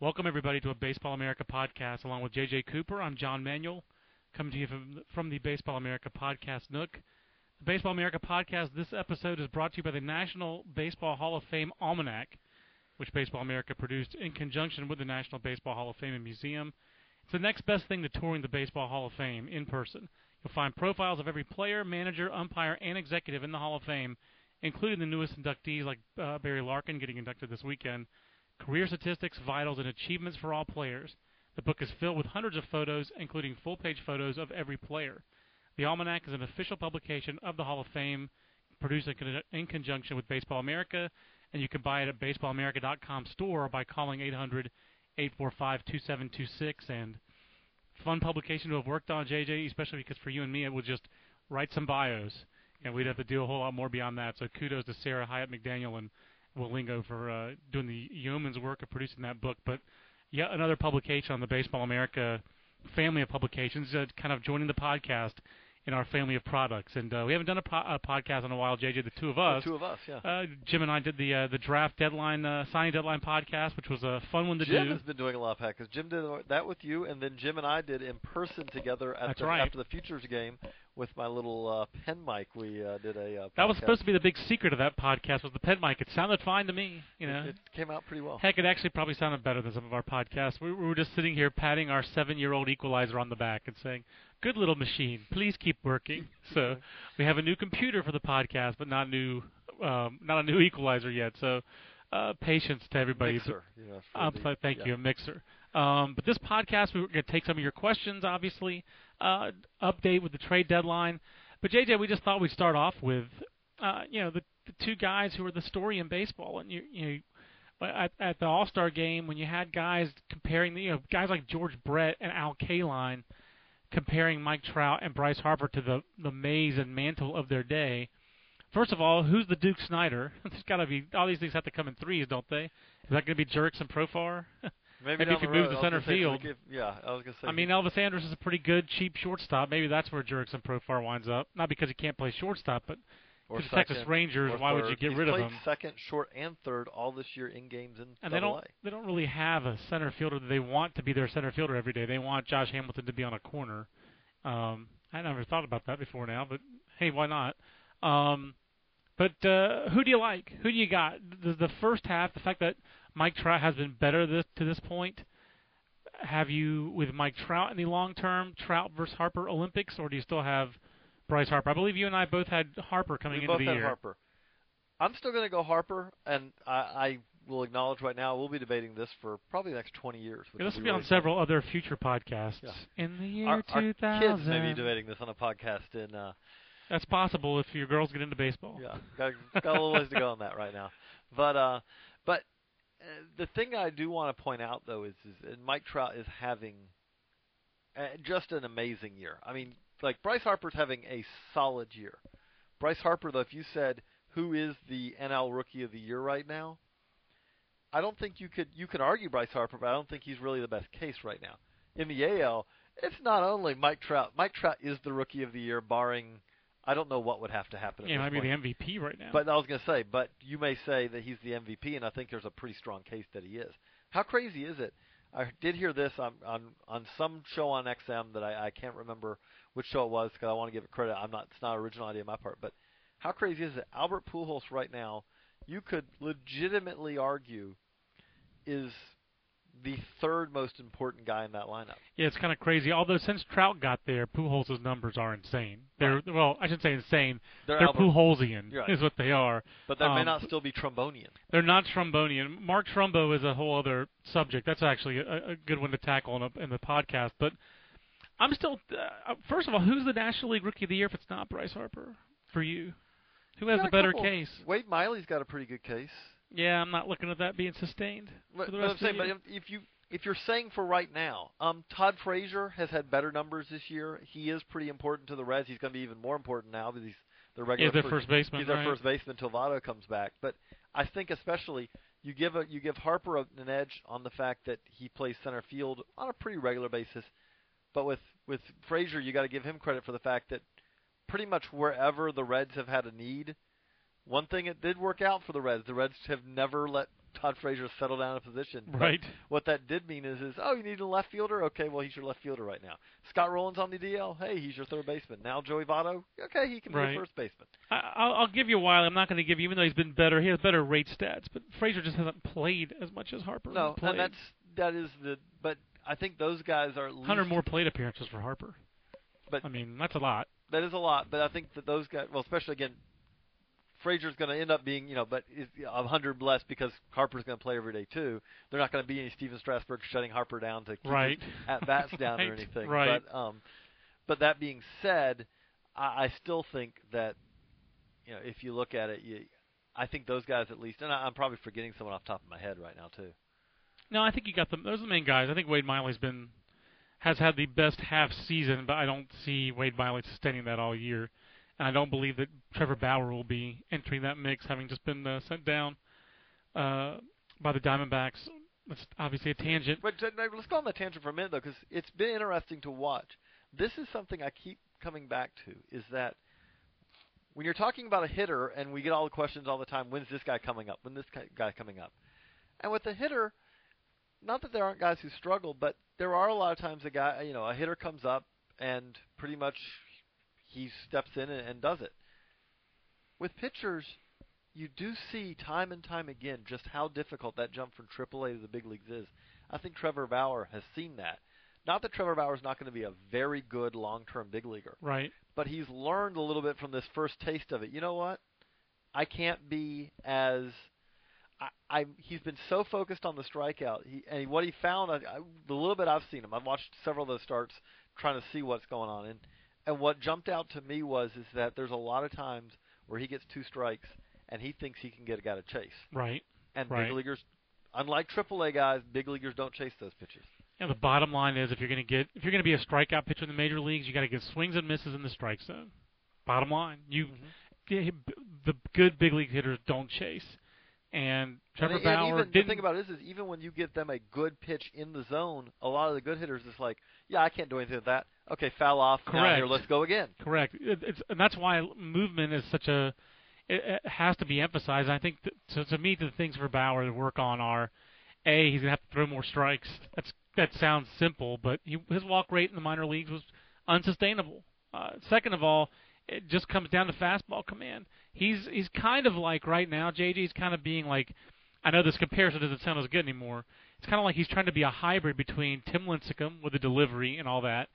Welcome, everybody, to a Baseball America podcast. Along with J.J. Cooper, I'm John Manuel, coming to you from the Baseball America podcast nook. The Baseball America podcast, this episode is brought to you by the National Baseball Hall of Fame Almanac, which Baseball America produced in conjunction with the National Baseball Hall of Fame and Museum. It's the next best thing to touring the Baseball Hall of Fame in person. You'll find profiles of every player, manager, umpire, and executive in the Hall of Fame, including the newest inductees like Barry Larkin getting inducted this weekend, career statistics, vitals, and achievements for all players. The book is filled with hundreds of photos, including full-page photos of every player. The Almanac is an official publication of the Hall of Fame, produced in conjunction with Baseball America, and you can buy it at baseballamerica.com store or by calling 800-845-2726. And fun publication to have worked on, JJ, especially because for you and me, it would just write some bios, and we'd have to do a whole lot more beyond that. So kudos to Sarah Hyatt McDaniel and Well Lingo for doing the yeoman's work of producing that book. But yet another publication on the Baseball America family of publications, kind of joining the podcast in our family of products. And we haven't done a podcast in a while, JJ, the two of us, yeah. Jim and I did the draft deadline, signing deadline podcast, which was a fun one to do. Jim has been doing a lot of podcasts. Jim did that with you, and then Jim and I did in person together after the Futures game with my little pen mic. We did a podcast. That was supposed to be the big secret of that podcast, was the pen mic. It sounded fine to me. You know, it came out pretty well. Heck, it actually probably sounded better than some of our podcasts. We were just sitting here patting our 7-year-old equalizer on the back and saying, good little machine, please keep working. So we have a new computer for the podcast, but not a new equalizer yet. So patience to everybody. Mixer. Yeah, thank you, a mixer. But this podcast, we're going to take some of your questions, obviously, update with the trade deadline. But, JJ, we just thought we'd start off with, the two guys who are the story in baseball. And, at the All-Star game, when you had guys comparing, guys like George Brett and Al Kaline, comparing Mike Trout and Bryce Harper to the Mays and Mantle of their day. First of all, who's the Duke Snyder? There's got to be all these things have to come in threes, don't they? Is that going to be Jurickson Profar? Maybe if you move to center field. I was going to say. I mean, Elvis Andrus is a pretty good cheap shortstop. Maybe that's where Jurickson Profar winds up. Not because he can't play shortstop, but because the Texas Rangers, why would you get rid of him? He's played second, short, and third all this year in games in Double A. And they don't really have a center fielder that they want to be their center fielder every day. They want Josh Hamilton to be on a corner. I never thought about that before now, but hey, why not? But who do you like? Who do you got? The first half, the fact that Mike Trout has been better to this point. Have you, with Mike Trout in the long term, Trout versus Harper Olympics, or do you still have Bryce Harper? I believe you and I both had Harper coming into the year. Harper. I'm still going to go Harper, and I will acknowledge right now we'll be debating this for probably the next 20 years. This will be on several other future podcasts. Yeah. In the year 2000. Our kids may be debating this on a podcast in that's possible if your girls get into baseball. Yeah, got a little ways to go on that right now. But the thing I do want to point out, though, is Mike Trout is having just an amazing year. I mean, like Bryce Harper's having a solid year. Bryce Harper, though, if you said who is the NL Rookie of the Year right now, I don't think you could argue Bryce Harper, but I don't think he's really the best case right now. In the AL, it's not only Mike Trout. Mike Trout is the Rookie of the Year, barring – I don't know what would have to happen. Yeah, he might be the MVP right now. But I was going to say, but you may say that he's the MVP, and I think there's a pretty strong case that he is. How crazy is it? I did hear this on some show on XM that I can't remember which show it was because I want to give it credit. It's not an original idea on my part. But how crazy is it? Albert Pujols right now, you could legitimately argue, is the third most important guy in that lineup. Yeah, it's kind of crazy. Although since Trout got there, Pujols' numbers are insane. Well, I shouldn't say insane. They're Pujolsian is what they are. But they may not still be Trombonian. They're not Trombonian. Mark Trumbo is a whole other subject. That's actually a good one to tackle in the podcast. But I'm still first of all, who's the National League Rookie of the Year if it's not Bryce Harper for you? Who has a better case? Wade Miley's got a pretty good case. Yeah, I'm not looking at that being sustained. But, for the rest of the year. But if you if you're saying for right now, Todd Frazier has had better numbers this year. He is pretty important to the Reds. He's going to be even more important now because he's their regular first baseman. He's their first baseman until Votto comes back. But I think especially you give Harper an edge on the fact that he plays center field on a pretty regular basis. But with Frazier, you got to give him credit for the fact that pretty much wherever the Reds have had a need, one thing it did work out for the Reds. The Reds have never let Todd Frazier settle down in a position. Right. But what that did mean is oh, you need a left fielder? Okay, well, he's your left fielder right now. Scott Rowland's on the DL. Hey, he's your third baseman. Now Joey Votto? Okay, he can be a first baseman. I'll give you a while. I'm not going to give you, even though he's been better, he has better rate stats. But Frazier just hasn't played as much as Harper. No, and but I think those guys are at least 100 more plate appearances for Harper. But I mean, that's a lot. That is a lot, but I think that those guys, well, especially again, Frazier's going to end up being, but is 100 less because Harper's going to play every day too. They're not going to be any Steven Strasburg shutting Harper down to keep at bats down or anything. Right. But that being said, I still think that if you look at it, I think those guys at least, and I'm probably forgetting someone off the top of my head right now too. No, I think you got them. Those are the main guys. I think Wade Miley's has had the best half season, but I don't see Wade Miley sustaining that all year. And I don't believe that Trevor Bauer will be entering that mix, having just been sent down by the Diamondbacks. That's obviously a tangent. But let's go on the tangent for a minute, though, because it's been interesting to watch. This is something I keep coming back to, is that when you're talking about a hitter, and we get all the questions all the time, when's this guy coming up? When this guy coming up? And with the hitter, not that there aren't guys who struggle, but there are a lot of times a hitter comes up and pretty much he steps in and does it. With pitchers, you do see time and time again just how difficult that jump from AAA to the big leagues is. I think Trevor Bauer has seen that. Not that Trevor Bauer is not going to be a very good long-term big leaguer. Right. But he's learned a little bit from this first taste of it. You know what? I can't be as... he's been so focused on the strikeout, and what he found, the little bit I've seen him, I've watched several of those starts trying to see what's going on, and what jumped out to me is that there's a lot of times where he gets two strikes, and he thinks he can get a guy to chase. Right. And big leaguers, unlike AAA guys, big leaguers don't chase those pitches. And the bottom line is, if you're going to be a strikeout pitcher in the major leagues, you got to get swings and misses in the strike zone. Bottom line, the good big league hitters don't chase. And Trevor Bauer didn't. The thing about it is even when you give them a good pitch in the zone, a lot of the good hitters is like, yeah, I can't do anything with that. Okay, foul off. Correct. Here, let's go again. Correct. And that's why movement is such a – it has to be emphasized. And I think to me, the things for Bauer to work on are, A, he's going to have to throw more strikes. That sounds simple, but his walk rate in the minor leagues was unsustainable. Second of all, it just comes down to fastball command. He's kind of like right now, JJ's kind of being like, I know this comparison doesn't sound as good anymore. It's kind of like he's trying to be a hybrid between Tim Lincecum with the delivery and all that,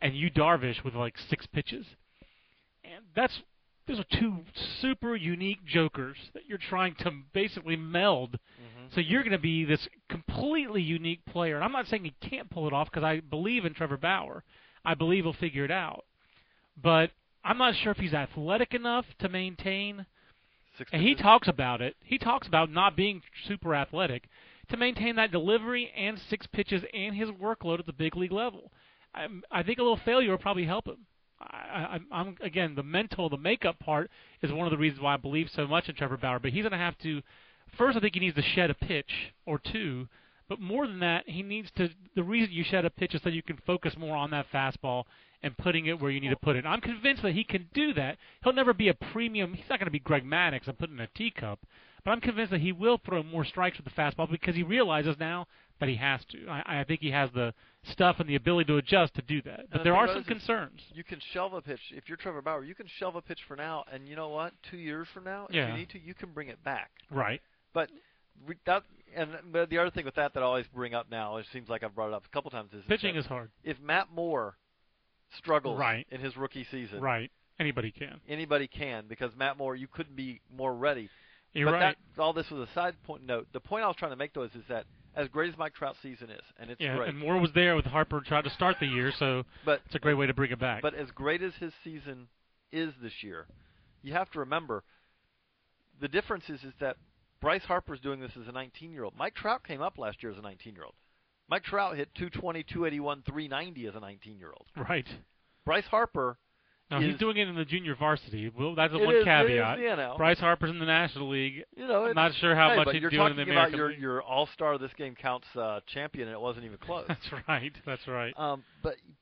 and Yu Darvish with like six pitches. And those are two super unique jokers that you're trying to basically meld. Mm-hmm. So you're going to be this completely unique player. And I'm not saying he can't pull it off because I believe in Trevor Bauer. I believe he'll figure it out. But I'm not sure if he's athletic enough to maintain. And he talks about it. He talks about not being super athletic to maintain that delivery and six pitches and his workload at the big league level. I think a little failure will probably help him. I'm again, the makeup part is one of the reasons why I believe so much in Trevor Bauer. But he's going to have to. First, I think he needs to shed a pitch or two. But more than that, he needs to. The reason you shed a pitch is so you can focus more on that fastball and putting it where you need to put it. I'm convinced that he can do that. He'll never be a premium. He's not going to be Greg Maddux and put in a teacup. But I'm convinced that he will throw more strikes with the fastball because he realizes now that he has to. I think he has the stuff and the ability to adjust to do that. But there are some concerns. You can shelve a pitch. If you're Trevor Bauer, you can shelve a pitch for now. And you know what? 2 years from now, if you need to, you can bring it back. Right. But the other thing with that I always bring up now, it seems like I've brought it up a couple times, is pitching is hard. If Matt Moore struggles in his rookie season, anybody can, because Matt Moore, you couldn't be more ready. All this was a side point note. The point I was trying to make though is that as great as Mike Trout's season is, and it's great, and Moore was there with Harper trying to start the year, so it's a great way to bring it back. But as great as his season is this year, you have to remember the difference is that Bryce Harper's doing this as a 19-year-old. Mike Trout came up last year as a 19-year-old. Mike Trout hit 220, 281, 390 as a 19-year-old. Right. Bryce Harper. No, he's doing it in the junior varsity. Well, that's the one caveat. Is, you know, Bryce Harper's in the National League. You know, I'm not sure how much he's doing in the American League. You're talking about your All-Star This Game Counts champion, and it wasn't even close. That's right. That's right.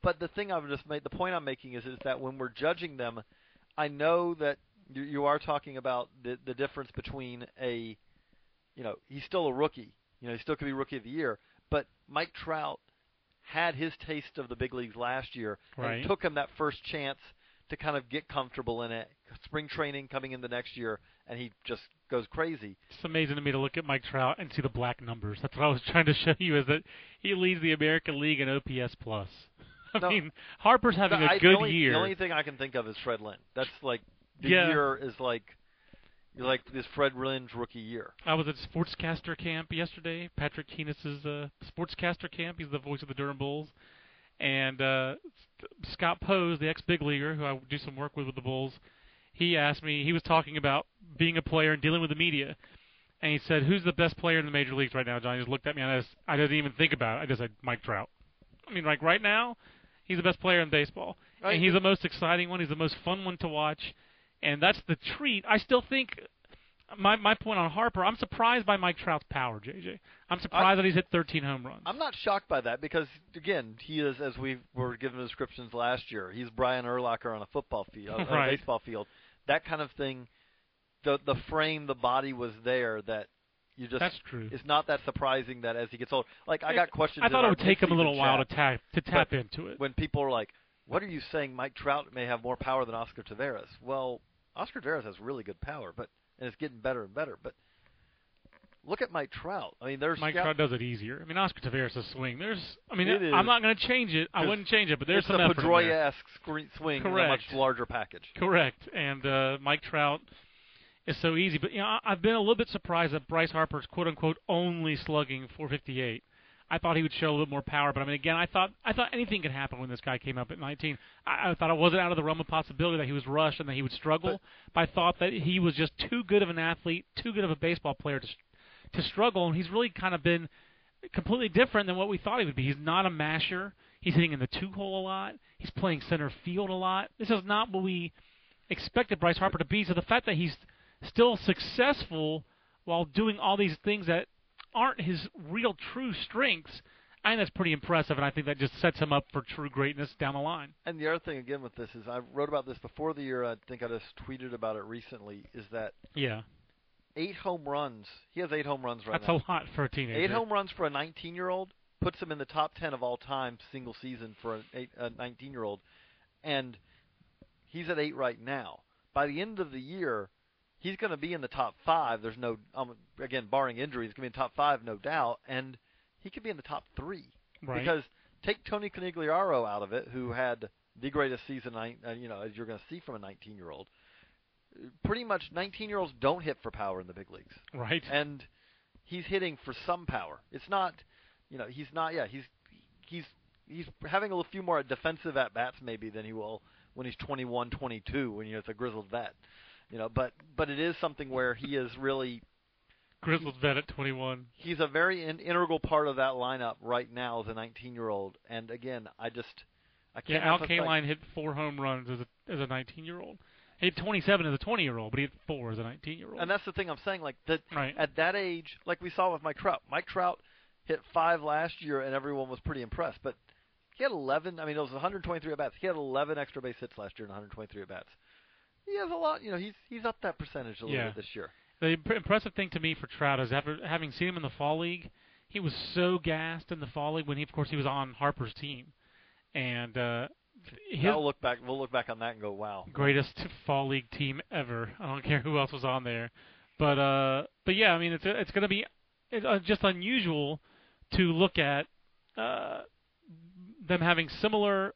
But the thing I've just made, the point I'm making is that when we're judging them, I know that you are talking about the difference between a, you know, he's still a rookie. You know, he still could be Rookie of the Year. But Mike Trout had his taste of the big leagues last year, right, and it took him that first chance to kind of get comfortable in it. Spring training coming in the next year, and he just goes crazy. It's amazing to me to look at Mike Trout and see the black numbers. That's what I was trying to show you, is that he leads the American League in OPS+. I mean, Harper's having a good year. The only thing I can think of is Fred Lynn. That's like year is like this Fred Lynn's rookie year. I was at Sportscaster Camp yesterday, Patrick Keenis' Sportscaster Camp. He's the voice of the Durham Bulls. And Scott Pose, the ex-big leaguer who I do some work with the Bulls, he asked me, he was talking about being a player and dealing with the media. And he said, "Who's the best player in the major leagues right now, John?" He just looked at me, and I didn't even think about it. I just said, Mike Trout. I mean, like right now, he's the best player in baseball. Right. And he's the most exciting one. He's the most fun one to watch. And that's the treat. I still think my point on Harper, I'm surprised by Mike Trout's power, JJ. I'm surprised that he's hit 13 home runs. I'm not shocked by that because, again, he is, as we were given descriptions last year, he's Brian Urlacher on a football field, right, on a baseball field. That kind of thing, the frame, the body was there that you just – That's true. It's not that surprising that as he gets older. Like, I got questions. I thought it would take him a little while to tap into it. When people are like, what are you saying Mike Trout may have more power than Oscar Taveras? Well, Oscar Taveras has really good power, but and it's getting better and better. But look at Mike Trout. I mean, Mike Trout does it easier. I mean, Oscar Taveras' swing. I'm not going to change it. I wouldn't change it, but there's some effort. It's a Pedroia-esque swing in a much larger package. Correct. And Mike Trout is so easy. But, you know, I've been a little bit surprised that Bryce Harper's quote-unquote only slugging .458. I thought he would show a little more power, but I mean, again, I thought anything could happen when this guy came up at 19. I thought it wasn't out of the realm of possibility that he was rushed and that he would struggle. But I thought that he was just too good of an athlete, too good of a baseball player to struggle, and he's really kind of been completely different than what we thought he would be. He's not a masher. He's hitting in the two-hole a lot. He's playing center field a lot. This is not what we expected Bryce Harper to be. So the fact that he's still successful while doing all these things that aren't his real true strengths, I think that's pretty impressive, and I think that just sets him up for true greatness down the line. And the other thing, again, with this is I wrote about this before the year. I think I just tweeted about it recently, is that 8 home runs. He has 8 home runs right now. That's a lot for a teenager. 8 home runs for a 19-year-old puts him in the top 10 of all time single season for a 19-year-old, and he's at 8 right now. By the end of the year, he's going to be in the top 5. There's no, again, barring injuries, he's going to be in the top 5, no doubt. And he could be in the top 3. Right. Because take Tony Conigliaro out of it, who had the greatest season, as you're going to see from a 19-year-old. Pretty much 19-year-olds don't hit for power in the big leagues. Right. And he's hitting for some power. It's not, he's not, he's having a few more defensive at-bats maybe than he will when he's 21, 22, when it's a grizzled vet. But it is something where he is really grizzled vet at 21. He's a very integral part of that lineup right now as a 19-year-old. And again, I can't. Yeah, Al Kaline hit 4 home runs as a 19-year-old. He hit 27 as a 20-year-old, but he hit 4 as a 19-year-old. And that's the thing I'm saying. Like that, right. At that age, like we saw with Mike Trout. Mike Trout hit 5 last year, and everyone was pretty impressed. But he had 11. I mean, it was 123 at bats. He had 11 extra base hits last year and 123 at bats. He has a lot. He's up that percentage a little bit this year. The impressive thing to me for Trout is after having seen him in the fall league, he was so gassed in the fall league when he was on Harper's team, and We'll look back on that and go, wow, greatest fall league team ever. I don't care who else was on there, but yeah, I mean it's going to be just unusual to look at them having similar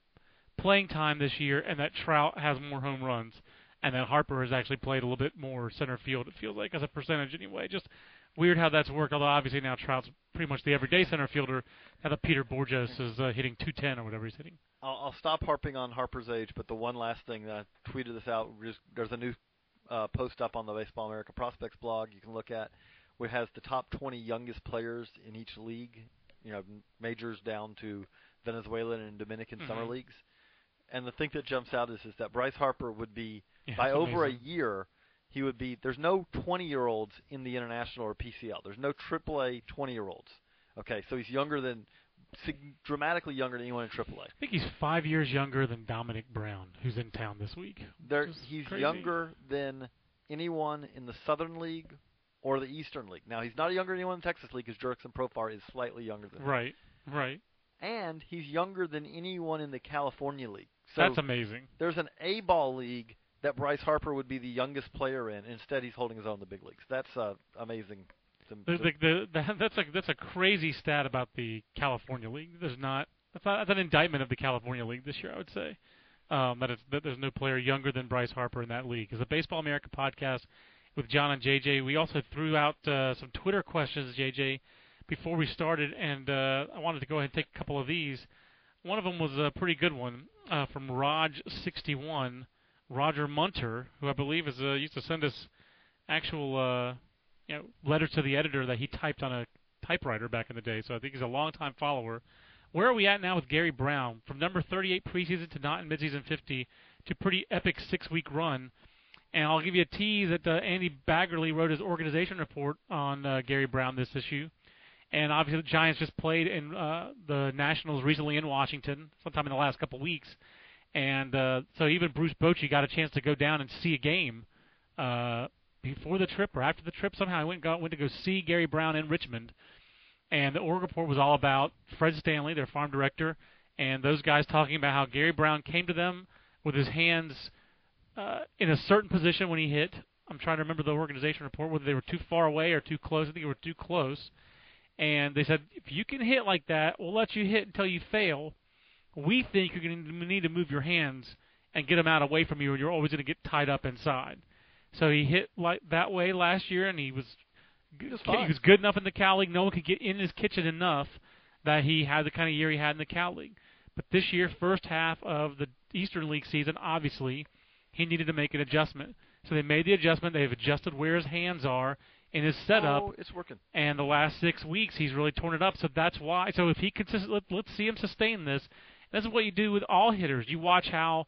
playing time this year, and that Trout has more home runs. And then Harper has actually played a little bit more center field, it feels like, as a percentage anyway. Just weird how that's worked, although obviously now Trout's pretty much the everyday center fielder. Now that Peter Borges is hitting 210 or whatever he's hitting. I'll stop harping on Harper's age, but the one last thing, that I tweeted this out, there's a new post up on the Baseball America Prospects blog you can look at, which has the top 20 youngest players in each league majors down to Venezuelan and Dominican summer leagues. And the thing that jumps out is that Bryce Harper would be, by over a year, he would be, there's no 20-year-olds in the international or PCL. There's no AAA 20-year-olds. Okay, so he's younger than, dramatically younger than anyone in AAA. I think he's 5 years younger than Dominic Brown, who's in town this week. He's crazy. Younger than anyone in the Southern League or the Eastern League. Now, he's not younger than anyone in the Texas League because Jurickson Profar is slightly younger than him. Right. And he's younger than anyone in the California League. So that's amazing. There's an A-ball league that Bryce Harper would be the youngest player in. Instead, he's holding his own in the big leagues. That's amazing. That's a crazy stat about the California League. That's an indictment of the California League this year, I would say, that there's no player younger than Bryce Harper in that league. Because the Baseball America podcast with John and JJ, we also threw out some Twitter questions, JJ, before we started, and I wanted to go ahead and take a couple of these. One of them was a pretty good one from Rog61, Roger Munter, who I believe is used to send us actual letters to the editor that he typed on a typewriter back in the day, so I think he's a long-time follower. Where are we at now with Gary Brown? From number 38 preseason to not in midseason 50 to pretty epic six-week run. And I'll give you a tease that Andy Baggerly wrote his organization report on Gary Brown this issue. And obviously the Giants just played in the Nationals recently in Washington sometime in the last couple weeks. And so even Bruce Bochy got a chance to go down and see a game before the trip or after the trip. Somehow I went to go see Gary Brown in Richmond. And the org report was all about Fred Stanley, their farm director, and those guys talking about how Gary Brown came to them with his hands in a certain position when he hit. I'm trying to remember the organization report, whether they were too far away or too close. I think they were too close. And they said, if you can hit like that, we'll let you hit until you fail. We think you're going to need to move your hands and get them out away from you, or you're always going to get tied up inside. So he hit like that way last year, and he was good enough in the Cal League. No one could get in his kitchen enough that he had the kind of year he had in the Cal League. But this year, first half of the Eastern League season, obviously, he needed to make an adjustment. So they made the adjustment. They've adjusted where his hands are in his setup. Oh, it's working. And the last 6 weeks, he's really torn it up. So that's why. So if he consistently, let's see him sustain this. That's what you do with all hitters. You watch how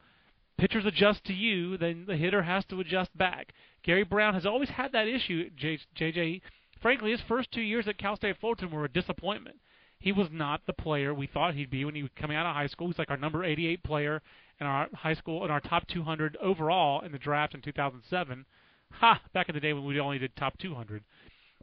pitchers adjust to you, then the hitter has to adjust back. Gary Brown has always had that issue, JJ. Frankly, his first 2 years at Cal State Fullerton were a disappointment. He was not the player we thought he'd be when he was coming out of high school. He's like our number 88 player in our high school and our top 200 overall in the draft in 2007. Back in the day when we only did top 200.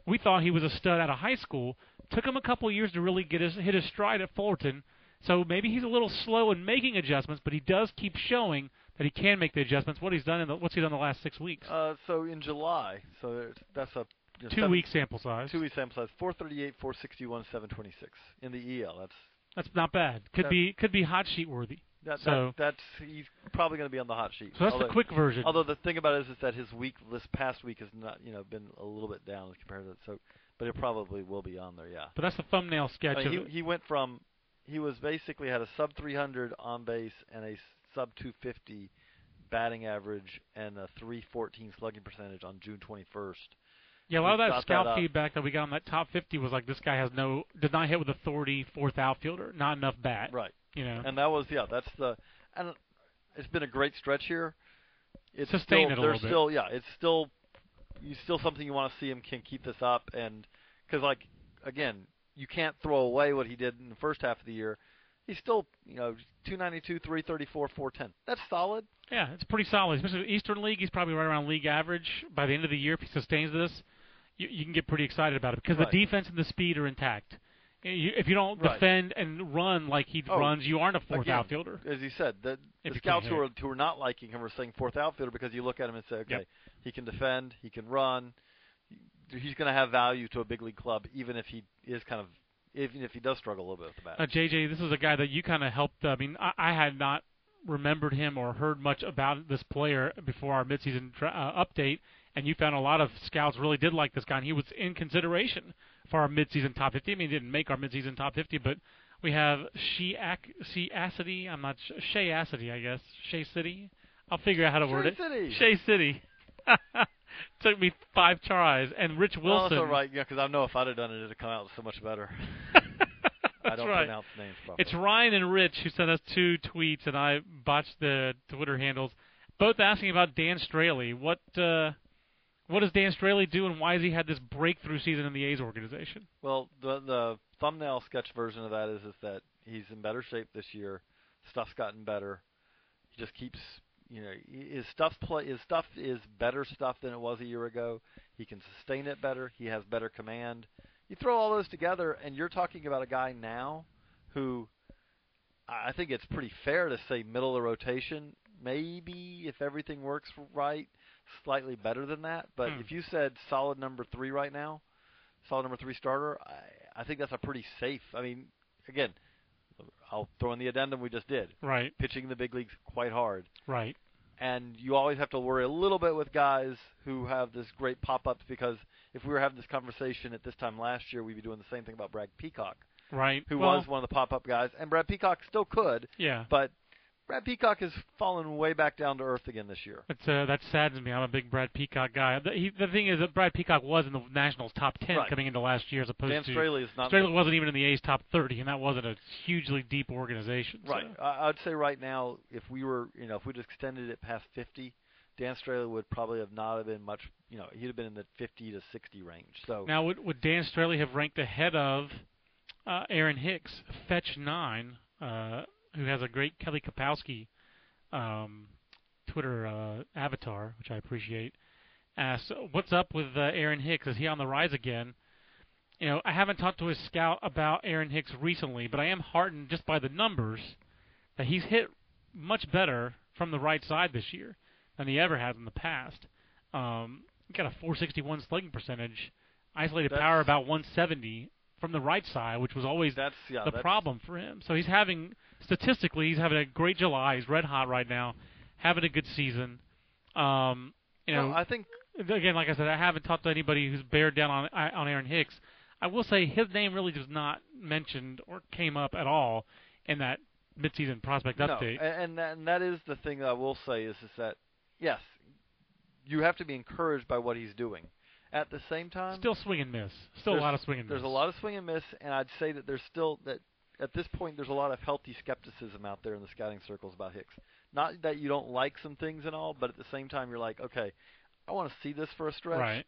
We thought he was a stud out of high school. Took him a couple years to really hit his stride at Fullerton. So maybe he's a little slow in making adjustments, but he does keep showing that he can make the adjustments. What's he done the last 6 weeks? So in July, so that's a 2 week sample size. 2 week sample size. 438, 461, 726 in the EL. That's not bad. Could be hot sheet worthy. He's probably going to be on the hot sheet. So that's the quick version. Although the thing about it is that his week, this past week, has not been a little bit down compared to that. So, but it probably will be on there, yeah. But that's the thumbnail sketch. I mean, he went from he was basically had a sub 300 on base and a sub 250 batting average and a 314 slugging percentage on June 21st. Yeah, a lot of that scout feedback that we got on that top 50 was like this guy did not hit with authority, fourth outfielder, not enough bat. Right. And that was and it's been a great stretch here. It's sustained it a little bit. It's still something you want to see him can keep this up, and because again, you can't throw away what he did in the first half of the year. He's still 292, 334, 410. That's solid. Yeah, it's pretty solid. Especially in the Eastern League, he's probably right around league average by the end of the year. If he sustains this, you can get pretty excited about it because the defense and the speed are intact. If you don't defend and run like he runs, you aren't a fourth outfielder. As you said, the scouts who are not liking him are saying fourth outfielder because you look at him and say, okay, he can defend, he can run. He's going to have value to a big league club, even if he is even if he does struggle a little bit with the bat. JJ, this is a guy that you kind of helped. I mean, I had not remembered him or heard much about this player before our midseason update, and you found a lot of scouts really did like this guy, and he was in consideration for our midseason top 50. I mean, he didn't make our midseason top 50, but we have Shea Acity, I guess. Shea City? I'll figure out how to word it. Shea City. Took me 5 tries. And Rich Wilson. That's all right, because I know if I'd have done it, it would have come out so much better. I don't pronounce names properly. It's Ryan and Rich who sent us two tweets, and I botched the Twitter handles, both asking about Dan Straily. What does Dan Straily do, and why has he had this breakthrough season in the A's organization? Well, the thumbnail sketch version of that is that he's in better shape this year. Stuff's gotten better. He just keeps, you know, his stuff is better stuff than it was a year ago. He can sustain it better. He has better command. You throw all those together, and you're talking about a guy now who I think it's pretty fair to say middle of rotation, maybe if everything works right, slightly better than that. But if you said solid number three right now, solid number three starter, I think that's a pretty safe. I mean, again, I'll throw in the addendum we just did. Right. Pitching in the big leagues quite hard. Right. And you always have to worry a little bit with guys who have this great pop-ups, because if we were having this conversation at this time last year, we'd be doing the same thing about Brad Peacock, right? Who was one of the pop-up guys. And Brad Peacock still could. Yeah. But Brad Peacock has fallen way back down to earth again this year. That saddens me. I'm a big Brad Peacock guy. The thing is that Brad Peacock was in the Nationals' top 10 coming into last year, as opposed to Straily wasn't even in the A's top 30, and that wasn't a hugely deep organization. Right. So. I'd say right now, if we'd extended it past 50, Dan Straily would probably have not have been much. You know, he'd have been in the 50 to 60 range. So now, would Dan Straily have ranked ahead of Aaron Hicks, Fetch 9? Who has a great Kelly Kapowski Twitter avatar, which I appreciate, asks, what's up with Aaron Hicks? Is he on the rise again? You know, I haven't talked to his scout about Aaron Hicks recently, but I am heartened just by the numbers that he's hit much better from the right side this year than he ever has in the past. He got a 461 slugging percentage, isolated power about 170 from the right side, which was always the problem for him. So he's having a great July. He's red hot right now, having a good season. I think, again, like I said, I haven't talked to anybody who's beared down on Aaron Hicks. I will say his name really was not mentioned or came up at all in that midseason prospect update. And that is the thing that I will say is that, yes, you have to be encouraged by what he's doing. At the same time, still swing and miss. Still a lot of swing and miss. There's a lot of swing and miss, and I'd say that there's still that. At this point, there's a lot of healthy skepticism out there in the scouting circles about Hicks. Not that you don't like some things and all, but at the same time, you're like, okay, I want to see this for a stretch. Right.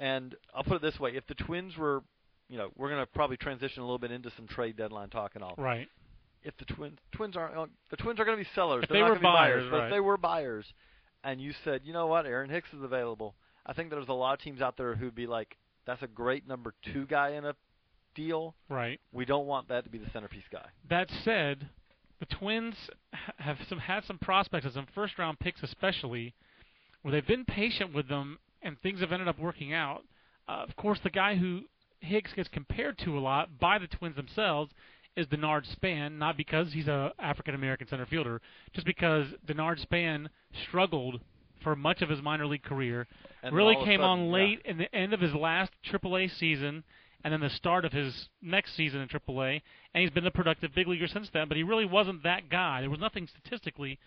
And I'll put it this way. If the Twins were, we're going to probably transition a little bit into some trade deadline talk and all. Right. If the Twins aren't – the Twins are going to be sellers. They're not going to be buyers. But if they were buyers and you said, you know what, Aaron Hicks is available, I think there's a lot of teams out there who'd be like, that's a great number two guy in a – deal. Right. We don't want that to be the centerpiece guy. That said, the Twins have had some prospects and some first-round picks especially where they've been patient with them and things have ended up working out. Of course, the guy who Hicks gets compared to a lot by the Twins themselves is Denard Span, not because he's an African-American center fielder, just because Denard Span struggled for much of his minor league career, and really came on late in the end of his last AAA season, and then the start of his next season in AAA, and he's been a productive big leaguer since then, but he really wasn't that guy. There was nothing statistically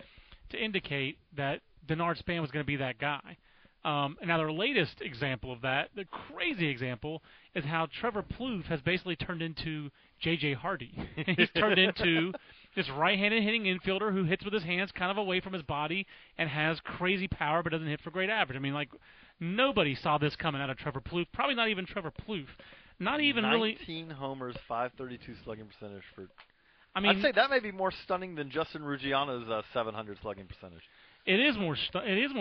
to indicate that Denard Span was going to be that guy. And now their latest example of that, the crazy example, is how Trevor Plouffe has basically turned into J.J. Hardy. He's turned into this right-handed hitting infielder who hits with his hands kind of away from his body and has crazy power but doesn't hit for great average. I mean, nobody saw this coming out of Trevor Plouffe, probably not even Trevor Plouffe. Not even 19 really. 19 homers, 532 slugging percentage for. I mean, I'd say that may be more stunning than Justin Ruggiano's 700 slugging percentage. It is more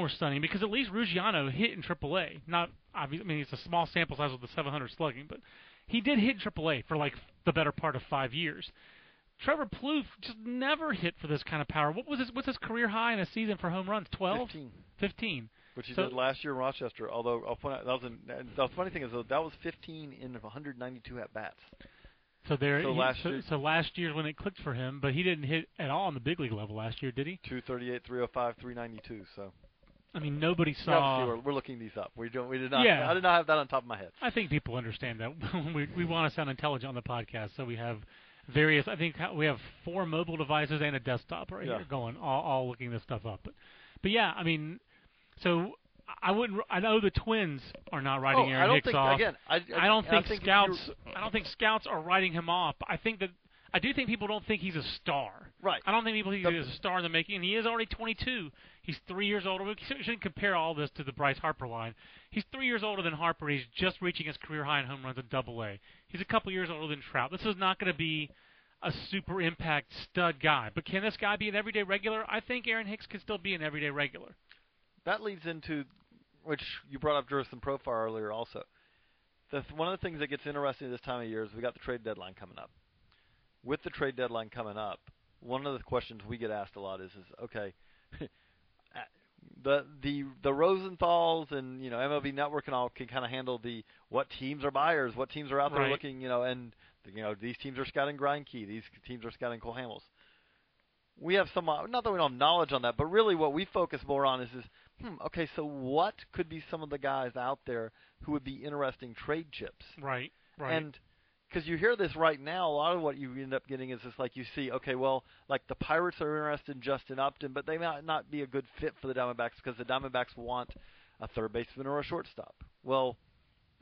stunning because at least Ruggiano hit in AAA. Not obviously, I mean, it's a small sample size with the 700 slugging, but he did hit in AAA for the better part of 5 years. Trevor Plouffe just never hit for this kind of power. What was his? What's his career high in a season for home runs? 12? 15. Which he did last year in Rochester, although I'll point out the funny thing is that was 15 in 192 at-bats. So last year's when it clicked for him, but he didn't hit at all on the big league level last year, did he? 238, 305, 392, so. I mean, nobody saw. We're looking these up. We did not. Yeah. I did not have that on top of my head. I think people understand that. we want to sound intelligent on the podcast, so we have various, I think we have 4 mobile devices and a desktop here going, all looking this stuff up. But yeah, I mean. So I wouldn't. I know the Twins are not writing Aaron Hicks off. Again, I don't think scouts are writing him off. I think that I do think people don't think he's a star. Right. I don't think people think he's a star in the making. And he is already 22. He's 3 years older. We shouldn't compare all this to the Bryce Harper line. He's 3 years older than Harper. He's just reaching his career high in home runs in Double-A. He's a couple years older than Trout. This is not going to be a super impact stud guy. But can this guy be an everyday regular? I think Aaron Hicks can still be an everyday regular. That leads into, which you brought up Jurickson Profar earlier also. One of the things that gets interesting this time of year is we got the trade deadline coming up. With the trade deadline coming up, one of the questions we get asked a lot is okay, the Rosenthals and MLB Network and all can kind of handle the what teams are buyers, what teams are out there looking, and these teams are scouting Greinke, these teams are scouting Cole Hamels. We have some, not that we don't have knowledge on that, but really what we focus more on is so what could be some of the guys out there who would be interesting trade chips? Right. And because you hear this right now, a lot of what you end up getting is just like you see, the Pirates are interested in Justin Upton, but they might not be a good fit for the Diamondbacks because the Diamondbacks want a third baseman or a shortstop. Well,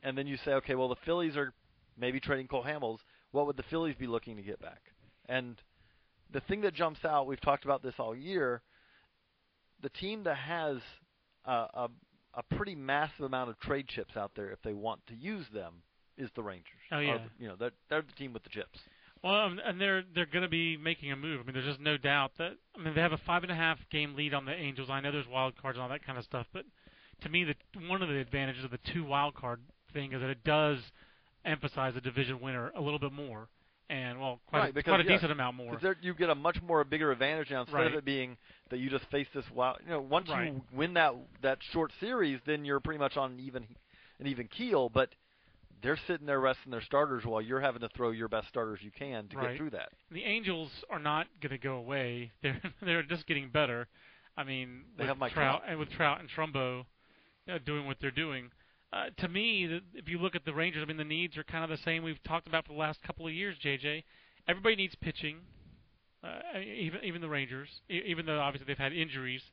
and then you say, the Phillies are maybe trading Cole Hamels. What would the Phillies be looking to get back? And the thing that jumps out, we've talked about this all year, the team that has a pretty massive amount of trade chips out there if they want to use them, is the Rangers. Oh, yeah. They're the team with the chips. Well, and they're going to be making a move. There's just no doubt that they have a 5.5-game lead on the Angels. I know there's wild cards and all that kind of stuff, but to me, one of the advantages of the two wild card thing is that it does emphasize the division winner a little bit more, and quite a decent amount more. Because you get a bigger advantage now instead of it being that you just face this wild. Once you win that short series, then you're pretty much on an even keel, but they're sitting there resting their starters while you're having to throw your best starters you can to get through that. The Angels are not going to go away. They're just getting better. They have Mike Trout and with Trout and Trumbo doing what they're doing. To me, if you look at the Rangers, the needs are kind of the same we've talked about for the last couple of years. JJ, everybody needs pitching, even the Rangers, even though obviously they've had injuries.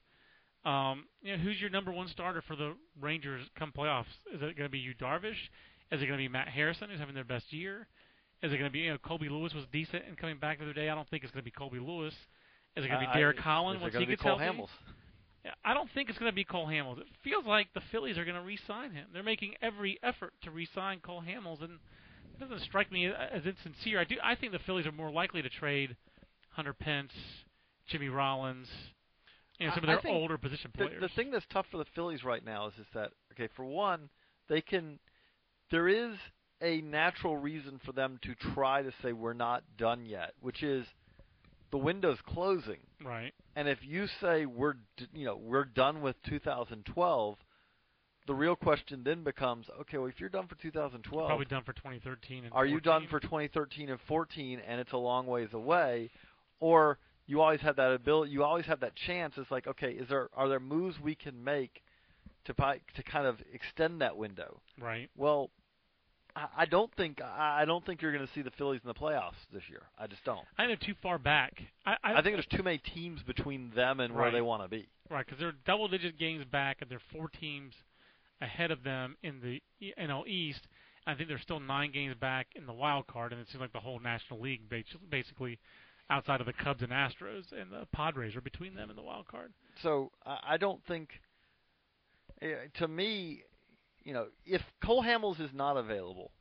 Who's your number one starter for the Rangers come playoffs? Is it going to be you, Darvish? Is it going to be Matt Harrison, who's having their best year? Is it going to be, Colby Lewis was decent and coming back the other day. I don't think it's going to be Colby Lewis. Is it going to be Derek Holland once he gets healthy? Is it going to be Cole Hamels? I don't think it's going to be Cole Hamels. It feels like the Phillies are going to re-sign him. They're making every effort to re-sign Cole Hamels, and it doesn't strike me as insincere. I think the Phillies are more likely to trade Hunter Pence, Jimmy Rollins, and some of their older position players. The thing that's tough for the Phillies right now is that, for one, they can – there is a natural reason for them to try to say we're not done yet, which is the window's closing. Right. And if you say we're done with 2012, the real question then becomes, if you're done for 2012, you're probably done for 2013 and 14. Are you done for 2013 and 14 and it's a long ways away, or you always have that ability, you always have that chance. It's like, are there moves we can make to kind of extend that window? Right. Well, I don't think you're going to see the Phillies in the playoffs this year. I just don't. I think they're too far back. I think there's too many teams between them and where they want to be. Right, because they're double-digit games back, and there are 4 teams ahead of them in the NL East. I think they're still 9 games back in the wild card, and it seems like the whole National League, basically, outside of the Cubs and Astros and the Padres, are between them and the wild card. So I don't think... to me, if Cole Hamels is not available,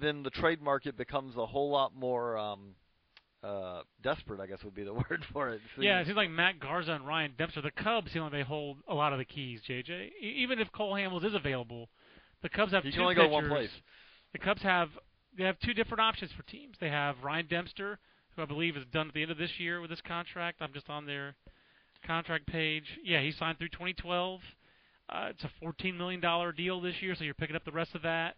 then the trade market becomes a whole lot more desperate, I guess would be the word for it. It seems like Matt Garza and Ryan Dempster, the Cubs, seem like they hold a lot of the keys, JJ. Even if Cole Hamels is available, the Cubs have two pitchers. You can only go one place. The Cubs have two different options for teams. They have Ryan Dempster, who I believe is done at the end of this year with his contract. I'm just on their contract page. Yeah, he signed through 2012. It's a $14 million deal this year, so you're picking up the rest of that.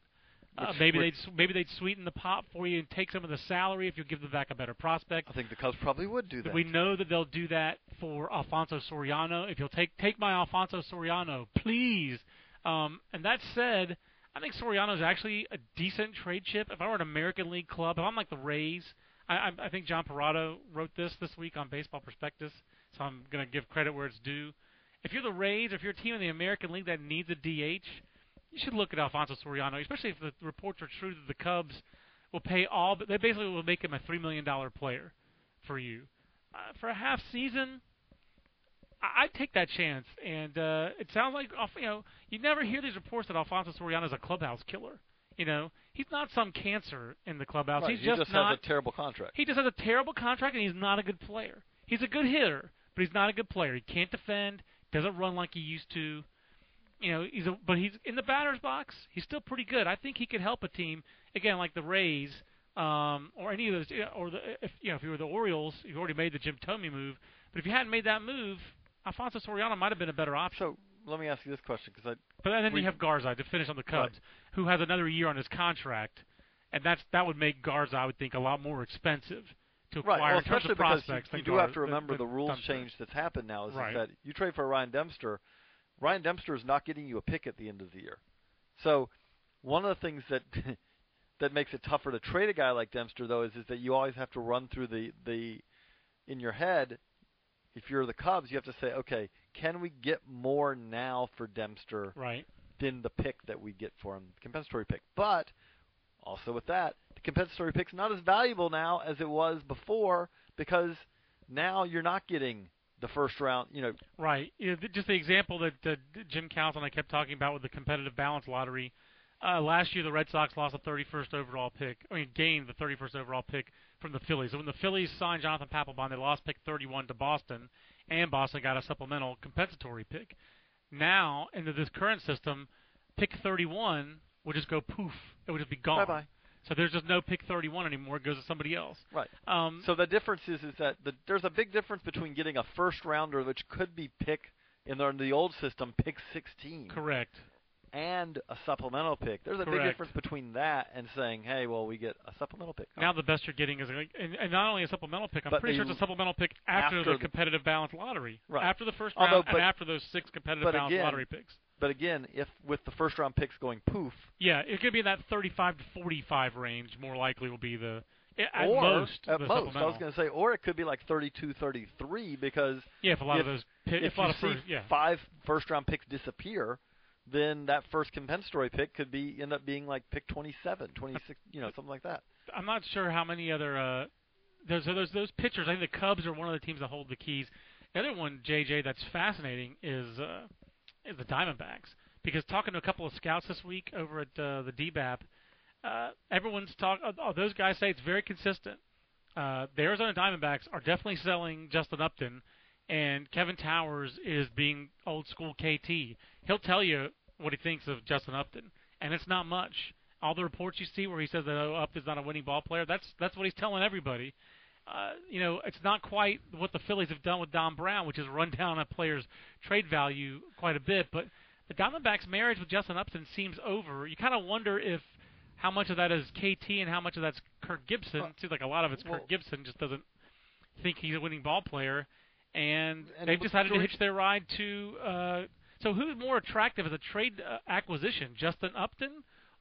Maybe they'd sweeten the pot for you and take some of the salary if you give them back a better prospect. I think the Cubs probably would do that. We know that they'll do that for Alfonso Soriano. If you'll take my Alfonso Soriano, please. And that said, I think Soriano is actually a decent trade chip. If I were an American League club, if I'm like the Rays, I think John Parado wrote this week on Baseball Prospectus, so I'm going to give credit where it's due. If you're the Rays, if you're a team in the American League that needs a DH, you should look at Alfonso Soriano, especially if the reports are true that the Cubs will pay all, but they basically will make him a $3 million player for you. For a half season, I'd take that chance. And it sounds like, you never hear these reports that Alfonso Soriano is a clubhouse killer. You know, he's not some cancer in the clubhouse. Right, he just has a terrible contract. He just has a terrible contract, and he's not a good player. He's a good hitter, but he's not a good player. He can't defend, doesn't run like he used to. You know, but he's in the batter's box. He's still pretty good. I think he could help a team, again, like the Rays or any of those. Or if you were the Orioles, you've already made the Jim Thome move. But if you hadn't made that move, Alfonso Soriano might have been a better option. So, let me ask you this question, but then you have Garza to finish on the Cubs, who has another year on his contract, and that would make Garza, I would think, a lot more expensive to acquire in terms of prospects. You do have to remember the rules change that's happened now is that you trade for Ryan Dempster. Ryan Dempster is not getting you a pick at the end of the year. So one of the things that that makes it tougher to trade a guy like Dempster, though, is that you always have to run through the in your head. If you're the Cubs, you have to say, okay, can we get more now for Dempster than the pick that we get for him, the compensatory pick? But also with that, the compensatory pick's not as valuable now as it was before because now you're not getting the first round. Right. Just the example that Jim Council and I kept talking about with the competitive balance lottery. Last year, the Red Sox lost the 31st overall pick. I mean, gained the 31st overall pick from the Phillies. So when the Phillies signed Jonathan Papelbon, they lost pick 31 to Boston, and Boston got a supplemental compensatory pick. Now, into this current system, pick 31 would just go poof. It would just be gone. Bye-bye. So there's just no pick 31 anymore. It goes to somebody else. Right. So the difference is that there's a big difference between getting a first-rounder, which could be pick, in the old system, pick 16. Correct. And a supplemental pick. There's a big difference between that and saying, hey, well, we get a supplemental pick. Now the best you're getting is and not only a supplemental pick, I'm pretty sure it's a supplemental pick after the competitive balance lottery. Right. After the first round and after those six competitive balance lottery picks. But again, if with the first round picks going poof. Yeah, it's going to be in that 35 to 45 range more likely will be the at or most. At the most, I was going to say, or it could be like 32, 33 because if a lot of five first round picks disappear, then that first compensatory pick could be end up being like pick 27, 26, something like that. I'm not sure how many other there's those pitchers. I think the Cubs are one of the teams that hold the keys. The other one, JJ, that's fascinating is the Diamondbacks, because talking to a couple of scouts this week over at the DBAP, everyone's talking. Those guys say it's very consistent. The Arizona Diamondbacks are definitely selling Justin Upton. And Kevin Towers is being old school KT. He'll tell you what he thinks of Justin Upton, and it's not much. All the reports you see where he says that Upton's not a winning ball player, that's what he's telling everybody. It's not quite what the Phillies have done with Don Brown, which is run down a player's trade value quite a bit. But the Diamondbacks' marriage with Justin Upton seems over. You kind of wonder if how much of that is KT and how much of that's Kirk Gibson. It seems like a lot of it's Kirk Gibson just doesn't think he's a winning ball player. And they've decided to hitch their ride to so who's more attractive as a trade acquisition, Justin Upton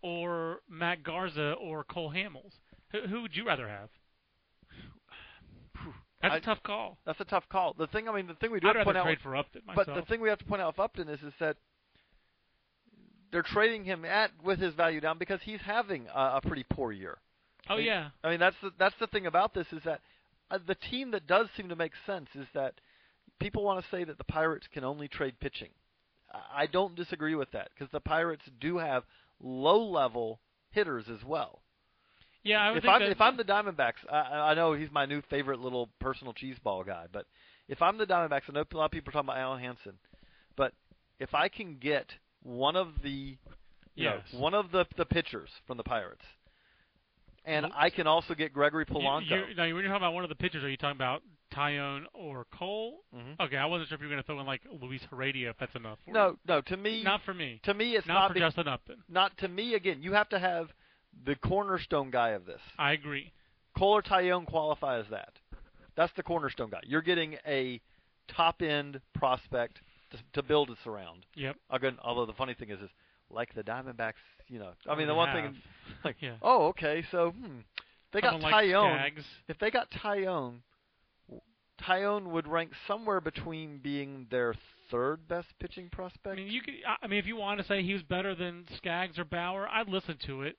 or Matt Garza or Cole Hamels? Who would you rather have? That's a tough call. That's a tough call. The thing we do have to point out. I'd rather trade for Upton myself. But the thing we have to point out with Upton is that they're trading him with his value down because he's having a pretty poor year. Oh, yeah. I mean, that's the thing about this is that the team that does seem to make sense is that people want to say that the Pirates can only trade pitching. I don't disagree with that because the Pirates do have low-level hitters as well. Yeah, I would think if I'm the Diamondbacks, I know he's my new favorite little personal cheese ball guy, but if I'm the Diamondbacks, I know a lot of people are talking about Alan Hansen, but if I can get one of the the pitchers from the Pirates. And I can also get Gregory Polanco. Now, when you're talking about one of the pitchers, are you talking about Taillon or Cole? Mm-hmm. Okay, I wasn't sure if you were going to throw in like Luis Heredia if that's enough. No. To me, not for me. To me, it's not for Justin Upton. Not to me. Again, you have to have the cornerstone guy of this. I agree. Cole or Taillon qualify as that. That's the cornerstone guy. You're getting a top end prospect to build us around. Yep. Again, although the funny thing is like the Diamondbacks. The one thing, they got Taillon. If they got Taillon would rank somewhere between being their third best pitching prospect. I mean, if you want to say he was better than Skaggs or Bauer, I'd listen to it.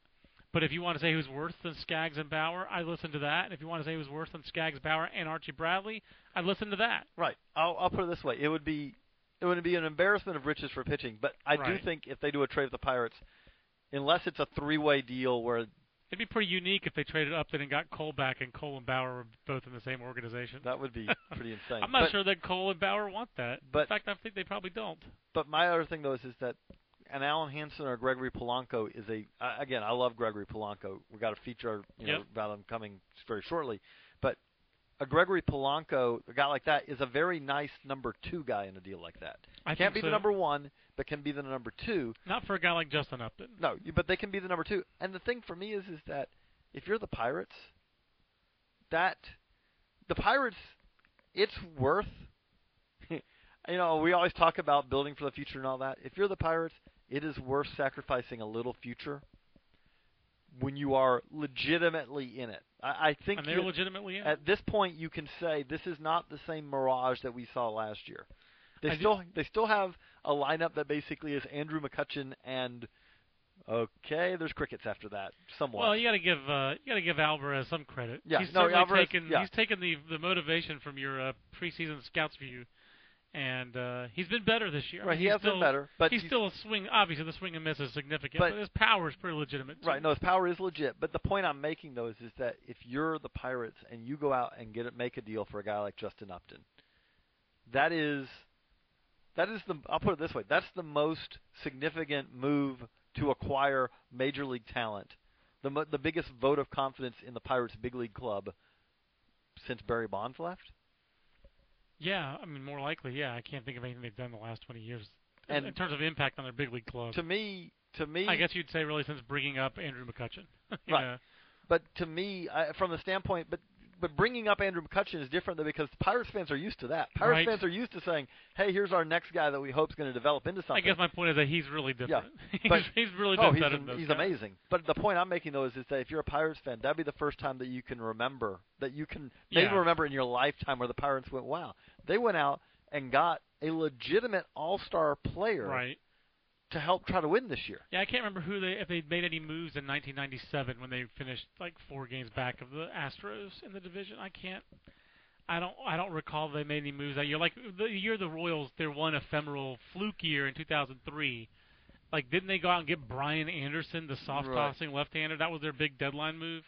But if you want to say who's worse than Skaggs and Bauer, I listen to that. And if you want to say who's worse than Skaggs, Bauer, and Archie Bradley, I listen to that. Right. I'll put it this way: it would be an embarrassment of riches for pitching. But I do think if they do a trade with the Pirates, unless it's a three-way deal where it'd be pretty unique if they traded Upton and got Cole back, and Cole and Bauer were both in the same organization. That would be pretty insane. I'm not sure that Cole and Bauer want that. But, in fact, I think they probably don't. But my other thing, though, is that an Alan Hansen or Gregory Polanco is again, I love Gregory Polanco. We've got a feature about him coming very shortly. But a Gregory Polanco, a guy like that, is a very nice number two guy in a deal like that. Can't be the number one, but can be the number two. Not for a guy like Justin Upton. No, but they can be the number two. And the thing for me is that if you're the Pirates, it's worth – we always talk about building for the future and all that. If you're the Pirates, it is worth sacrificing a little future when you are legitimately in it. I think they're legitimately in. At this point, you can say this is not the same mirage that we saw last year. They still have a lineup that basically is Andrew McCutchen and there's crickets after that. Somewhat. Well, you got to give Alvarez some credit. Yeah, Alvarez. He's taken the motivation from your preseason scouts view, and he's been better this year. Right, he has been better, but he's still a swing. Obviously, the swing and miss is significant, but his power is pretty legitimate. Too. Right, no, his power is legit. But the point I'm making though is that if you're the Pirates and you go out and make a deal for a guy like Justin Upton, I'll put it this way, that's the most significant move to acquire major league talent, the biggest vote of confidence in the Pirates' big league club since Barry Bonds left. Yeah, I mean, more likely, yeah. I can't think of anything they've done in the last 20 years and in terms of impact on their big league club. To me, I guess you'd say really since bringing up Andrew McCutchen. Right. But to me, from the standpoint, But bringing up Andrew McCutchen is different, though, because Pirates fans are used to that. Pirates fans are used to saying, hey, here's our next guy that we hope is going to develop into something. I guess my point is that he's really different. Yeah. He's amazing. But the point I'm making, though, is that if you're a Pirates fan, that'd be the first time that you can remember, remember in your lifetime where the Pirates went, wow. They went out and got a legitimate all-star player to help try to win this year. Yeah, I can't remember if they made any moves in 1997 when they finished like 4 games back of the Astros in the division. I don't recall if they made any moves that year. Like the year the Royals, their one ephemeral fluke year in 2003. Like, didn't they go out and get Brian Anderson, the soft tossing left-hander? That was their big deadline move.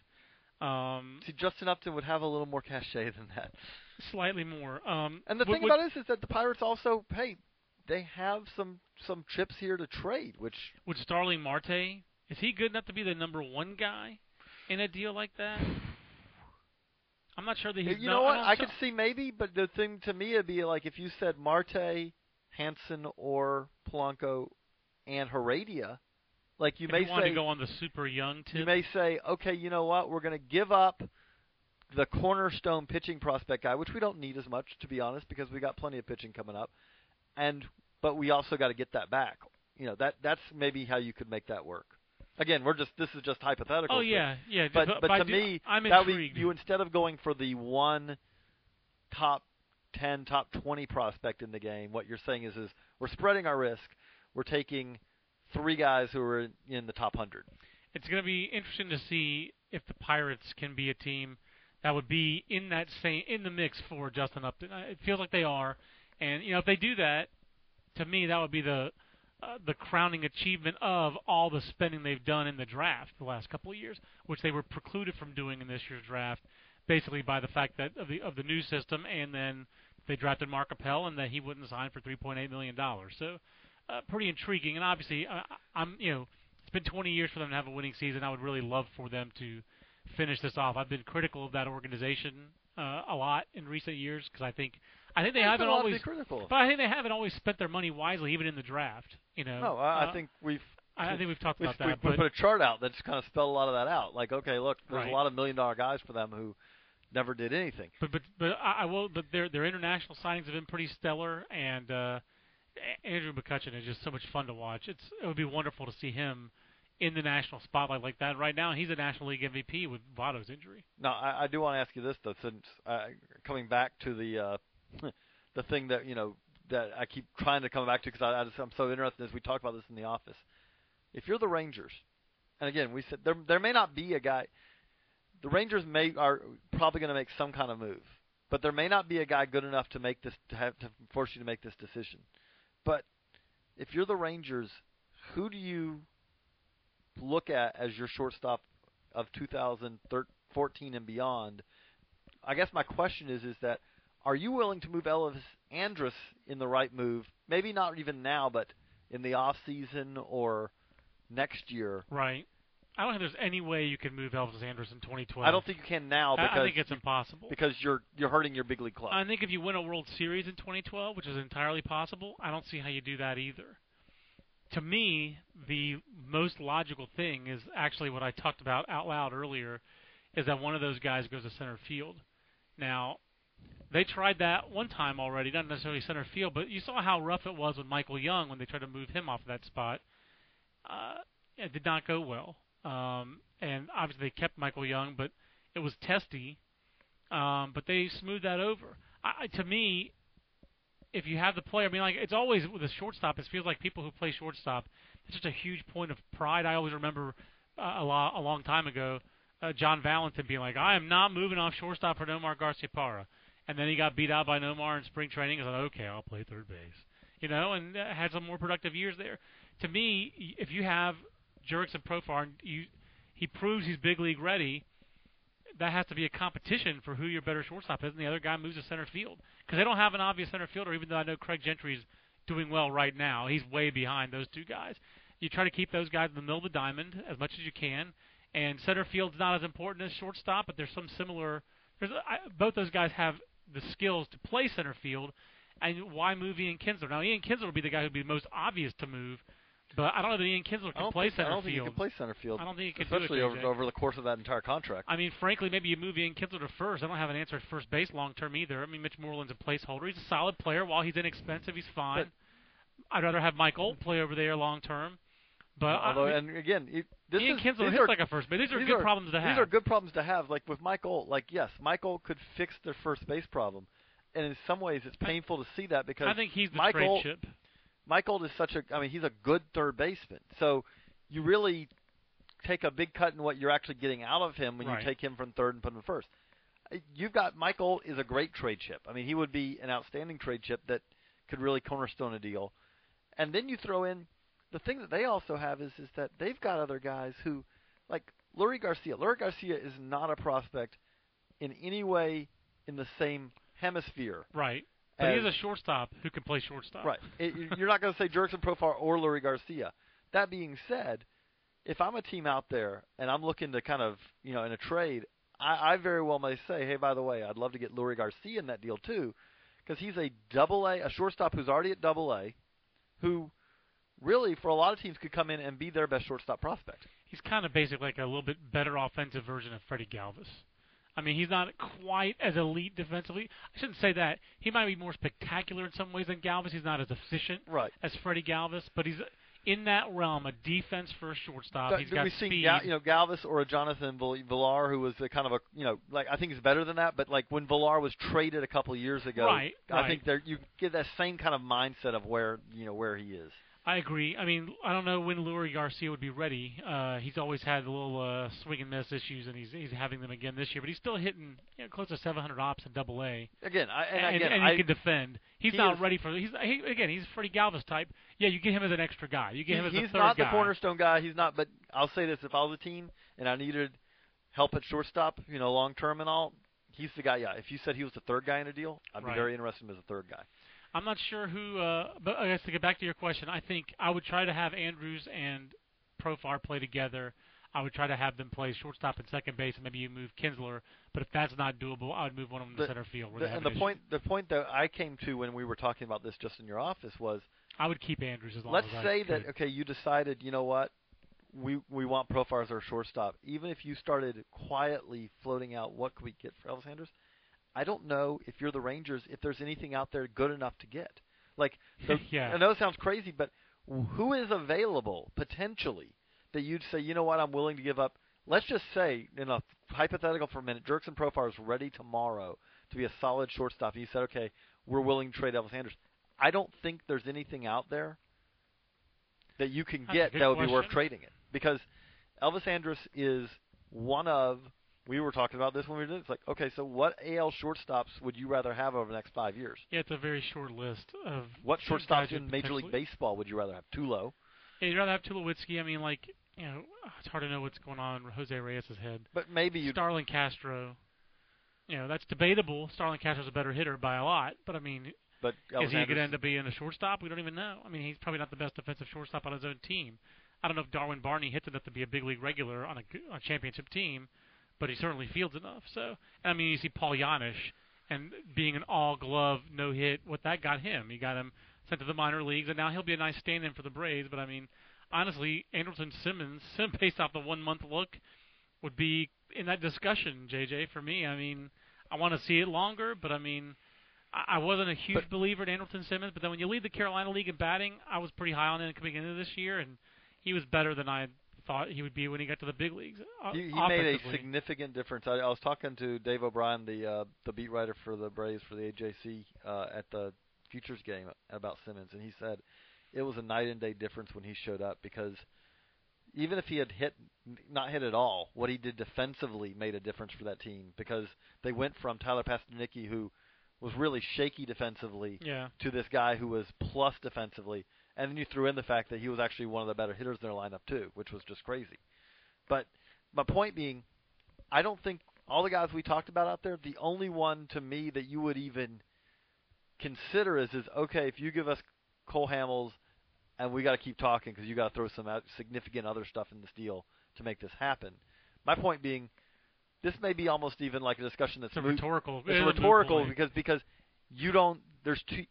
See, Justin Upton would have a little more cachet than that. Slightly more. And the thing about it is that the Pirates also they have some chips here to trade, which Starling Marte, is he good enough to be the number one guy in a deal like that? I'm not sure that he's. You know what? I could see maybe, but the thing to me would be like if you said Marte, Hansen, or Polanco, and Heredia, like you may say, want to go on the super young tip. You may say, okay, you know what? We're going to give up the cornerstone pitching prospect guy, which we don't need as much, to be honest, because we got plenty of pitching coming up. But we also got to get that back. That's maybe how you could make that work. Again, this is just hypothetical. Oh yeah. But to me, I'm intrigued. You instead of going for the one top 10, top 20 prospect in the game, what you're saying is we're spreading our risk. We're taking 3 guys who are in the top 100. It's going to be interesting to see if the Pirates can be a team that would be in the mix for Justin Upton. It feels like they are. And, if they do that, to me, that would be the crowning achievement of all the spending they've done in the draft the last couple of years, which they were precluded from doing in this year's draft, basically by the fact that of the new system, and then they drafted Mark Appel and that he wouldn't sign for $3.8 million. So pretty intriguing. And obviously, it's been 20 years for them to have a winning season. I would really love for them to finish this off. I've been critical of that organization a lot in recent years because I think they haven't always. But I think they haven't always spent their money wisely, even in the draft. No, I think we've. I think we've talked about that. We put a chart out that's kind of spelled a lot of that out. Like, okay, look, there's a lot of $1 million guys for them who never did anything. But their international signings have been pretty stellar, and Andrew McCutchen is just so much fun to watch. It would be wonderful to see him in the national spotlight like that. Right now, he's a National League MVP with Votto's injury. No, I do want to ask you this though, since coming back to the thing that that I keep trying to come back to because I'm so interested as we talk about this in the office. If you're the Rangers, And again, we said there may not be a guy. The Rangers are probably going to make some kind of move, but there may not be a guy good enough to make this to force you to make this decision. But if you're the Rangers, who do you look at as your shortstop of 2014 and beyond? I guess my question is that are you willing to move Elvis Andrus in the right move? Maybe not even now, but in the off season or next year. Right. I don't think there's any way you can move Elvis Andrus in 2012. I don't think you can now. Because I think it's impossible. Because you're hurting your big league club. I think if you win a World Series in 2012, which is entirely possible, I don't see how you do that either. To me, the most logical thing is actually what I talked about out loud earlier, is that one of those guys goes to center field. Now, they tried that one time already, not necessarily center field, but you saw how rough it was with Michael Young when they tried to move him off that spot. It did not go well. And obviously they kept Michael Young, but it was testy. But they smoothed that over. To me, if you have the player, I mean, like, it's always with a shortstop, it feels like people who play shortstop, it's just a huge point of pride. I always remember a long time ago, John Valentin being like, I am not moving off shortstop for Nomar Garciaparra. And then he got beat out by Nomar in spring training. He's like, okay, I'll play third base. You know, and had some more productive years there. To me, if you have Jurickson Profar, and he proves he's big league ready, that has to be a competition for who your better shortstop is, and the other guy moves to center field. Because they don't have an obvious center fielder, even though I know Craig Gentry's doing well right now. He's way behind those two guys. You try to keep those guys in the middle of the diamond as much as you can, and center field's not as important as shortstop, but there's some similar – both those guys have the skills to play center field, and why move Ian Kinsler? Now, Ian Kinsler would be the guy who would be most obvious to move, but I don't know that Ian Kinsler can play center field. I don't think he can play center field. I don't think he can, especially over the course of that entire contract. I mean, frankly, maybe you move Ian Kinsler to first. I don't have an answer at first base long term either. I mean, Mitch Moreland's a placeholder. He's a solid player. While he's inexpensive, he's fine. But I'd rather have Mike Olt play over there long term. But Ian Kinsler hits like a first base. These are good problems to have. These are good problems to have. Like with Mike Olt, like yes, Mike Olt could fix their first base problem, and in some ways, it's painful to see that because I think he's the trade chip. Mike Olt is he's a good third baseman. So you really take a big cut in what you're actually getting out of him when you take him from third and put him first. You've got Mike Olt is a great trade chip. I mean, he would be an outstanding trade chip that could really cornerstone a deal. And then you throw in the thing that they also have is that they've got other guys who, like Lurie Garcia. Lurie Garcia is not a prospect in any way in the same hemisphere. Right. But he is a shortstop who can play shortstop. Right. You're not going to say Jurickson Profar or Lurie Garcia. That being said, if I'm a team out there and I'm looking to kind of, you know, in a trade, I very well may say, hey, by the way, I'd love to get Lurie Garcia in that deal too, because he's a shortstop who's already at AA, who really for a lot of teams could come in and be their best shortstop prospect. He's kind of basically like a little bit better offensive version of Freddie Galvis. I mean, he's not quite as elite defensively. I shouldn't say that. He might be more spectacular in some ways than Galvis. He's not as efficient as Freddie Galvis, but he's in that realm, a defense for a shortstop. So he's got speed. We've seen Galvis or a Jonathan Villar, who was a kind of a, I think he's better than that, but like when Villar was traded a couple of years ago, I think you get that same kind of mindset of where he is. I agree. I mean, I don't know when Lurie Garcia would be ready. He's always had a little swing and miss issues, and he's having them again this year. But he's still hitting close to 700 ops in AA. He can defend. He's not ready for. He's a Freddie Galvis type. Yeah, you get him as an extra guy. You get him as a third guy. He's not the cornerstone guy. He's not. But I'll say this: if I was a team and I needed help at shortstop, long term and all, he's the guy. Yeah, if you said he was the third guy in a deal, I'd be very interested in him as a third guy. I'm not sure who, but I guess to get back to your question, I think I would try to have Andrus and Profar play together. I would try to have them play shortstop and second base, and maybe you move Kinsler. But if that's not doable, I would move one of them to center field. The point that I came to when we were talking about this just in your office was I would keep Andrus as long as I could. Let's say that, okay, you decided, you know what, we want Profar as our shortstop. Even if you started quietly floating out what could we get for Elvis Andrus, I don't know if you're the Rangers, if there's anything out there good enough to get. I know it sounds crazy, but who is available potentially that you'd say, you know what, I'm willing to give up? Let's just say, in a hypothetical for a minute, Jurickson Profar is ready tomorrow to be a solid shortstop. And you said, okay, we're willing to trade Elvis Andrus. I don't think there's anything out there that you can get that would be worth trading it. Because Elvis Andrus is one of, we were talking about this when we were doing it. It's like, okay, so what AL shortstops would you rather have over the next 5 years? Yeah, it's a very short list of. What shortstops in Major League Baseball would you rather have? Tulo. Yeah, you'd rather have Tulowitzki. I mean, like, you know, it's hard to know what's going on in Jose Reyes's head. But maybe you. Starlin Castro. You know, that's debatable. Starlin Castro's a better hitter by a lot, but I mean. But is he going to end up being a shortstop? We don't even know. I mean, he's probably not the best defensive shortstop on his own team. I don't know if Darwin Barney hits enough to be a big league regular on a championship team, but he certainly fields enough. So, I mean, you see Paul Yanish and being an all-glove, no-hit, what that got him. He got him sent to the minor leagues, and now he'll be a nice stand-in for the Braves. But, I mean, honestly, Andrelton Simmons, based off the one-month look, would be in that discussion, JJ, for me. I mean, I want to see it longer, but, I mean, I wasn't a huge believer in Andrelton Simmons, but then when you lead the Carolina League in batting, I was pretty high on him coming into this year, and he was better than I thought he would be when he got to the big leagues. He made a significant difference. I was talking to Dave O'Brien, the beat writer for the Braves for the AJC at the Futures game about Simmons, and he said it was a night and day difference when he showed up because even if he had not hit at all, what he did defensively made a difference for that team because they went from Tyler Pasternicki, who was really shaky defensively to this guy who was plus defensively. And then you threw in the fact that he was actually one of the better hitters in their lineup too, which was just crazy. But my point being, I don't think all the guys we talked about out there, the only one to me that you would even consider is, okay, if you give us Cole Hamels and we got to keep talking because you got to throw some significant other stuff in this deal to make this happen. My point being, this may be almost even like a discussion that's rhetorical. It's rhetorical because you don't.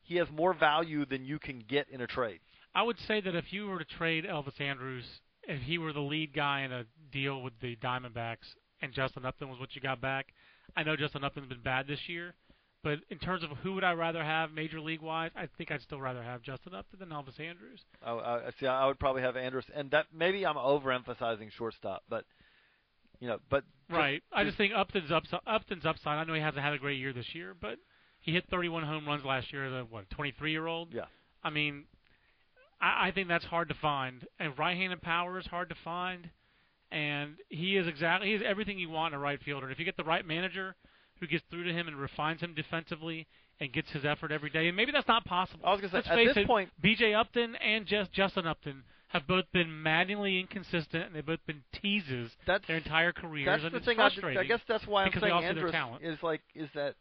He has more value than you can get in a trade. I would say that if you were to trade Elvis Andrus, if he were the lead guy in a deal with the Diamondbacks, and Justin Upton was what you got back. I know Justin Upton's been bad this year, but in terms of who would I rather have Major League wise, I think I'd still rather have Justin Upton than Elvis Andrus. Oh, see, I would probably have Andrus, and that maybe I'm overemphasizing shortstop, but. You know, but right. I just think Upton's upside. I know he hasn't had a great year this year, but he hit 31 home runs last year as a 23-year-old. Yeah. I mean, I think that's hard to find, and right-handed power is hard to find, and he is everything you want in a right fielder. And if you get the right manager who gets through to him and refines him defensively and gets his effort every day, and maybe that's not possible. I was going to say at this point, B.J. Upton and Justin Upton have both been maddeningly inconsistent, and they've both been teases their entire careers. That's the thing. I guess that's why I'm saying Andrus is that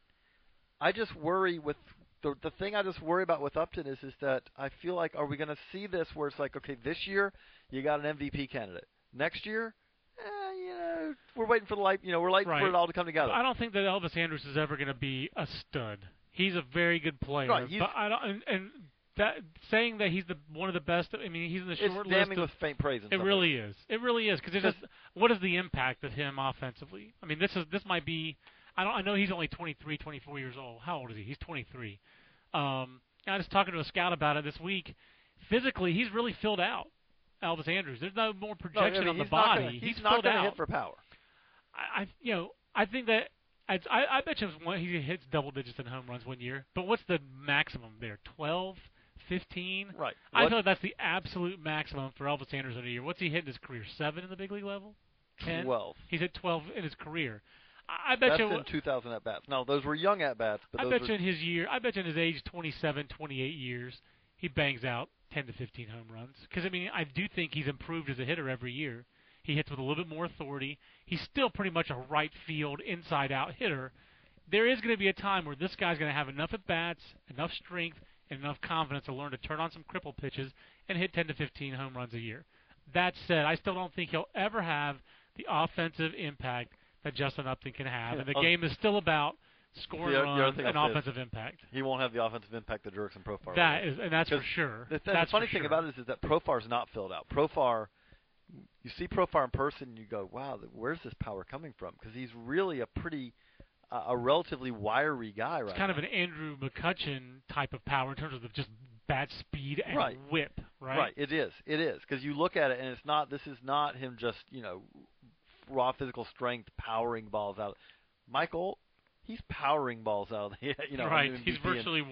I just worry with the thing I just worry about with Upton is that I feel like, are we going to see this where it's like, okay, this year you got an MVP candidate, next year, you know, we're waiting for the light, you know, we're waiting for it all to come together. I don't think that Elvis Andrus is ever going to be a stud. He's a very good player, right, but I don't and that saying that he's one of the best. I mean, he's in the short list. It's damning with faint praise. It really is. It really is because what is the impact of him offensively? I mean, this might be. I know he's only 23, 24 years old. How old is he? He's 23. I was talking to a scout about it this week. Physically, he's really filled out. Elvis Andrus. There's no more projection on the body. He's not going to hit for power. I think that. I bet you he hits double digits in home runs one year. But what's the maximum there? 12. 15? Right. I thought that's the absolute maximum for Elvis Andrus in a year. What's he hit in his career? 7 in the big league level? 10? 12. He's at 12 in his career. I bet you in 2,000 at-bats. No, those were young at-bats. But I bet you in his age 27, 28 years, he bangs out 10 to 15 home runs. Because, I mean, I do think he's improved as a hitter every year. He hits with a little bit more authority. He's still pretty much a right field, inside-out hitter. There is going to be a time where this guy's going to have enough at-bats, enough strength, and enough confidence to learn to turn on some cripple pitches and hit 10 to 15 home runs a year. That said, I still don't think he'll ever have the offensive impact that Justin Upton can have. Yeah. And the game is still about scoring runs and offensive impact. He won't have the offensive impact that Jurickson Profar has. And that's for sure. The funny thing about it is that Profar's not filled out. Profar, you see Profar in person and you go, wow, where's this power coming from? Because he's really a relatively wiry guy right now. It's kind of an Andrew McCutchen type of power in terms of just bat speed and whip, right? Right, it is. It is. Because you look at it, and it's not. This is not him just, you know, raw physical strength powering balls out. Michael, he's powering balls out. You know, right, he's virtually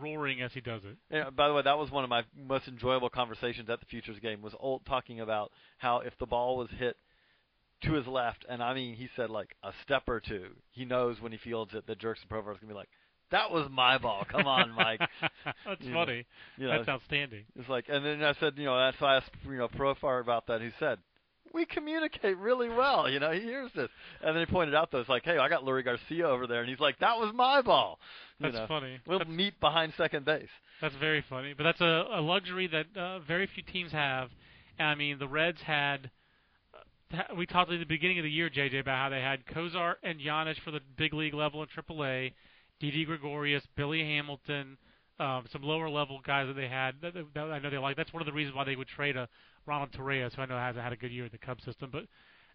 roaring as he does it. Yeah, by the way, that was one of my most enjoyable conversations at the Futures game was talking about how if the ball was hit to his left, and I mean, he said like a step or two. He knows when he fields it that Jurickson Profar is going to be like, that was my ball. Come on, Mike. That's funny. That's outstanding. It's like, and then I said, so I asked, Profar about that. He said, we communicate really well. He hears this. And then he pointed out, though, it's like, hey, I got Lurie Garcia over there. And he's like, that was my ball. That's funny. We'll meet behind second base. That's very funny. But that's a luxury that very few teams have. And, I mean, the Reds had we talked at the beginning of the year, J.J., about how they had Kozar and Janich for the big league level in AAA, Didi Gregorius, Billy Hamilton, some lower-level guys that they had that I know they like. That's one of the reasons why they would trade a Ronald Torres, who I know hasn't had a good year in the Cubs system. But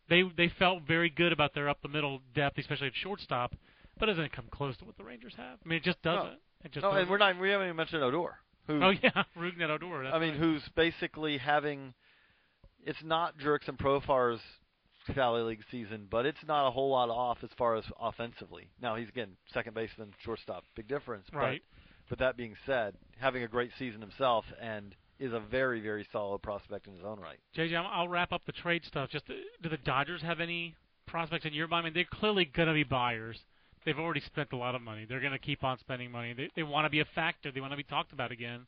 they felt very good about their up-the-middle depth, especially at shortstop. But it doesn't come close to what the Rangers have. I mean, it just doesn't. No, and we haven't even mentioned Odor. Rougned Odor. I mean, who's basically having – it's not Jurickson Profar's Valley League season, but it's not a whole lot off as far as offensively. Now, he's, again, second baseman, shortstop. Big difference. Right. But that being said, having a great season himself and is a very, very solid prospect in his own right. JJ, I'll wrap up the trade stuff. Just do the Dodgers have any prospects in your mind? I mean, they're clearly going to be buyers. They've already spent a lot of money. They're going to keep on spending money. They want to be a factor. They want to be talked about again.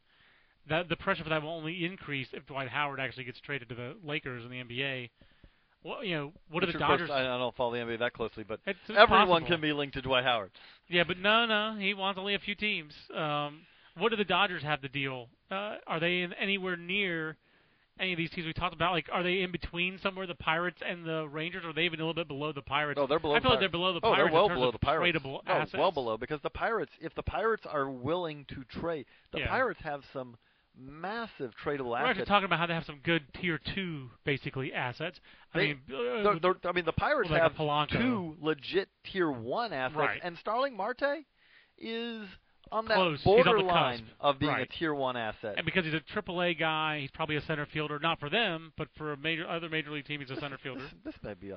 The pressure for that will only increase if Dwight Howard actually gets traded to the Lakers in the NBA. Well, what are the Dodgers? I don't follow the NBA that closely, but everyone can be linked to Dwight Howard. Yeah, but no, he wants only a few teams. What do the Dodgers have to deal? Are they anywhere near any of these teams we talked about? Like, are they in between somewhere, the Pirates and the Rangers? Or are they even a little bit below the Pirates? No, they're below. I feel like they're below the Pirates. They're well below the Pirates. Tradable assets. Well below, because the Pirates, if the Pirates are willing to trade, Pirates have some massive tradable assets. We're actually talking about how they have some good tier 2 basically assets. I mean the Pirates have two legit tier 1 assets, and Starling Marte is on that borderline of being a tier 1 asset. And because he's a AAA guy, he's probably a center fielder, not for them, but for other major league team, he's a center fielder. This may be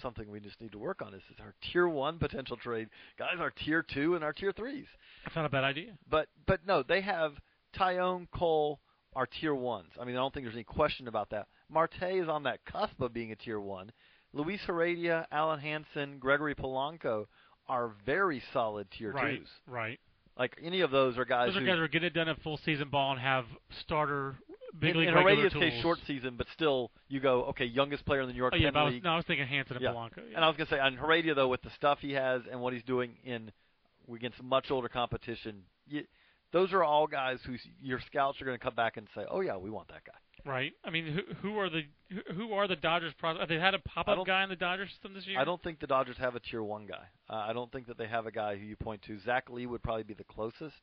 something we just need to work on. This is our tier 1 potential trade guys, our tier 2 and our tier 3s. That's not a bad idea. But no, they have Taillon, Cole are tier 1s. I mean, I don't think there's any question about that. Marte is on that cusp of being a tier 1. Luis Heredia, Alan Hansen, Gregory Polanco are very solid tier 2s. Right. Like, any of those are guys who are going to get done at full season ball and have starter big league regular tools. In Heredia's case, short season, but still you go, okay, youngest player in the New York Penn League. I was thinking Hansen and Polanco. Yeah. And I was going to say, on Heredia, though, with the stuff he has and what he's doing against much older competition, those are all guys who your scouts are going to come back and say, "Oh yeah, we want that guy." Right. I mean, who are the Dodgers? Have they had a pop-up guy in the Dodgers system this year? I don't think the Dodgers have a tier 1 guy. I don't think that they have a guy who you point to. Zach Lee would probably be the closest,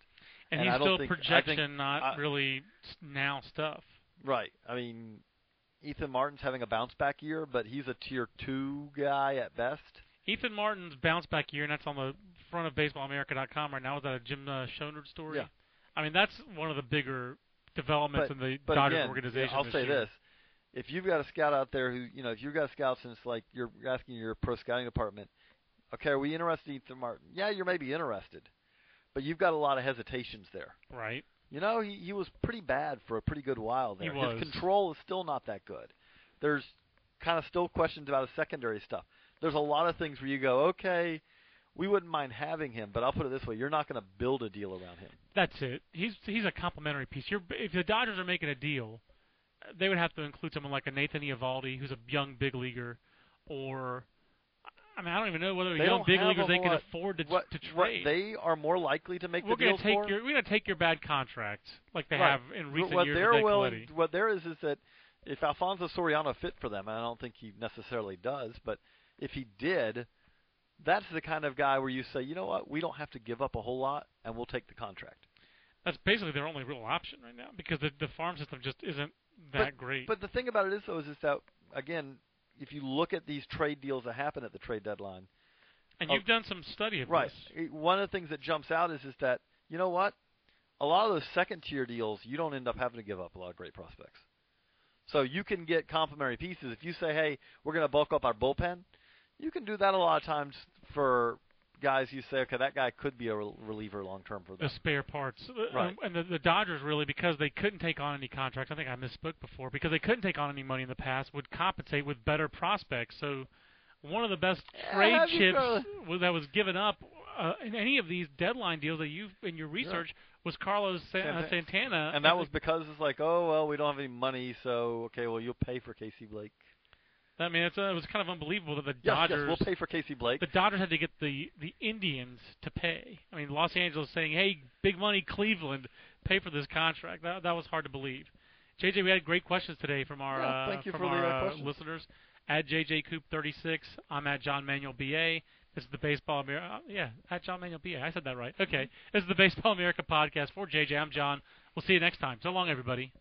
and he's still projection, not really now stuff. Right. I mean, Ethan Martin's having a bounce back year, but he's a tier 2 guy at best. Ethan Martin's bounce back year, and that's on the front of BaseballAmerica.com right now. Is that a Jim Schoenard story? Yeah. I mean, that's one of the bigger developments in the Dodgers organization. I'll say this: if you've got a scout out there who, if you've got scouts and it's like you're asking your pro scouting department, okay, are we interested in Ethan Martin? Yeah, you may be interested, but you've got a lot of hesitations there. Right. He was pretty bad for a pretty good while there. He was. His control is still not that good. There's kind of still questions about his secondary stuff. There's a lot of things where you go, okay, we wouldn't mind having him, but I'll put it this way: you're not going to build a deal around him. That's it. He's a complimentary piece. If the Dodgers are making a deal, they would have to include someone like a Nathan Eovaldi, who's a young big leaguer, or I don't even know whether young big leaguers they can afford to trade. What they are more likely to make the deal for. We're going to take your bad contracts like they have in recent years. What there is that if Alfonso Soriano fit for them, and I don't think he necessarily does, but if he did, that's the kind of guy where you say, you know what, we don't have to give up a whole lot, and we'll take the contract. That's basically their only real option right now because the farm system just isn't that great. But the thing about it is, though, is that, again, if you look at these trade deals that happen at the trade deadline. And you've done some study of this. Right. One of the things that jumps out is that, you know what, a lot of those second-tier deals, you don't end up having to give up a lot of great prospects. So you can get complementary pieces. If you say, hey, we're going to bulk up our bullpen, you can do that a lot of times for guys you say, okay, that guy could be a reliever long-term for them. The spare parts. Right. And the Dodgers really, because they couldn't take on any contracts, I think I misspoke before, because they couldn't take on any money in the past, would compensate with better prospects. So one of the best trade chips that was given up in any of these deadline deals that you've in your research was Carlos Santana. And that was because it's like, oh, well, we don't have any money, so, okay, well, you'll pay for Casey Blake. I mean, it was kind of unbelievable that the Dodgers... Yes, we'll pay for Casey Blake. The Dodgers had to get the Indians to pay. I mean, Los Angeles saying, hey, big money, Cleveland, pay for this contract. That was hard to believe. JJ, we had great questions today from our, listeners. At JJCoop36, I'm at John Manuel BA. This is the Baseball America... yeah, at John Manuel BA. I said that right. Okay. This is the Baseball America podcast for JJ. I'm John. We'll see you next time. So long, everybody.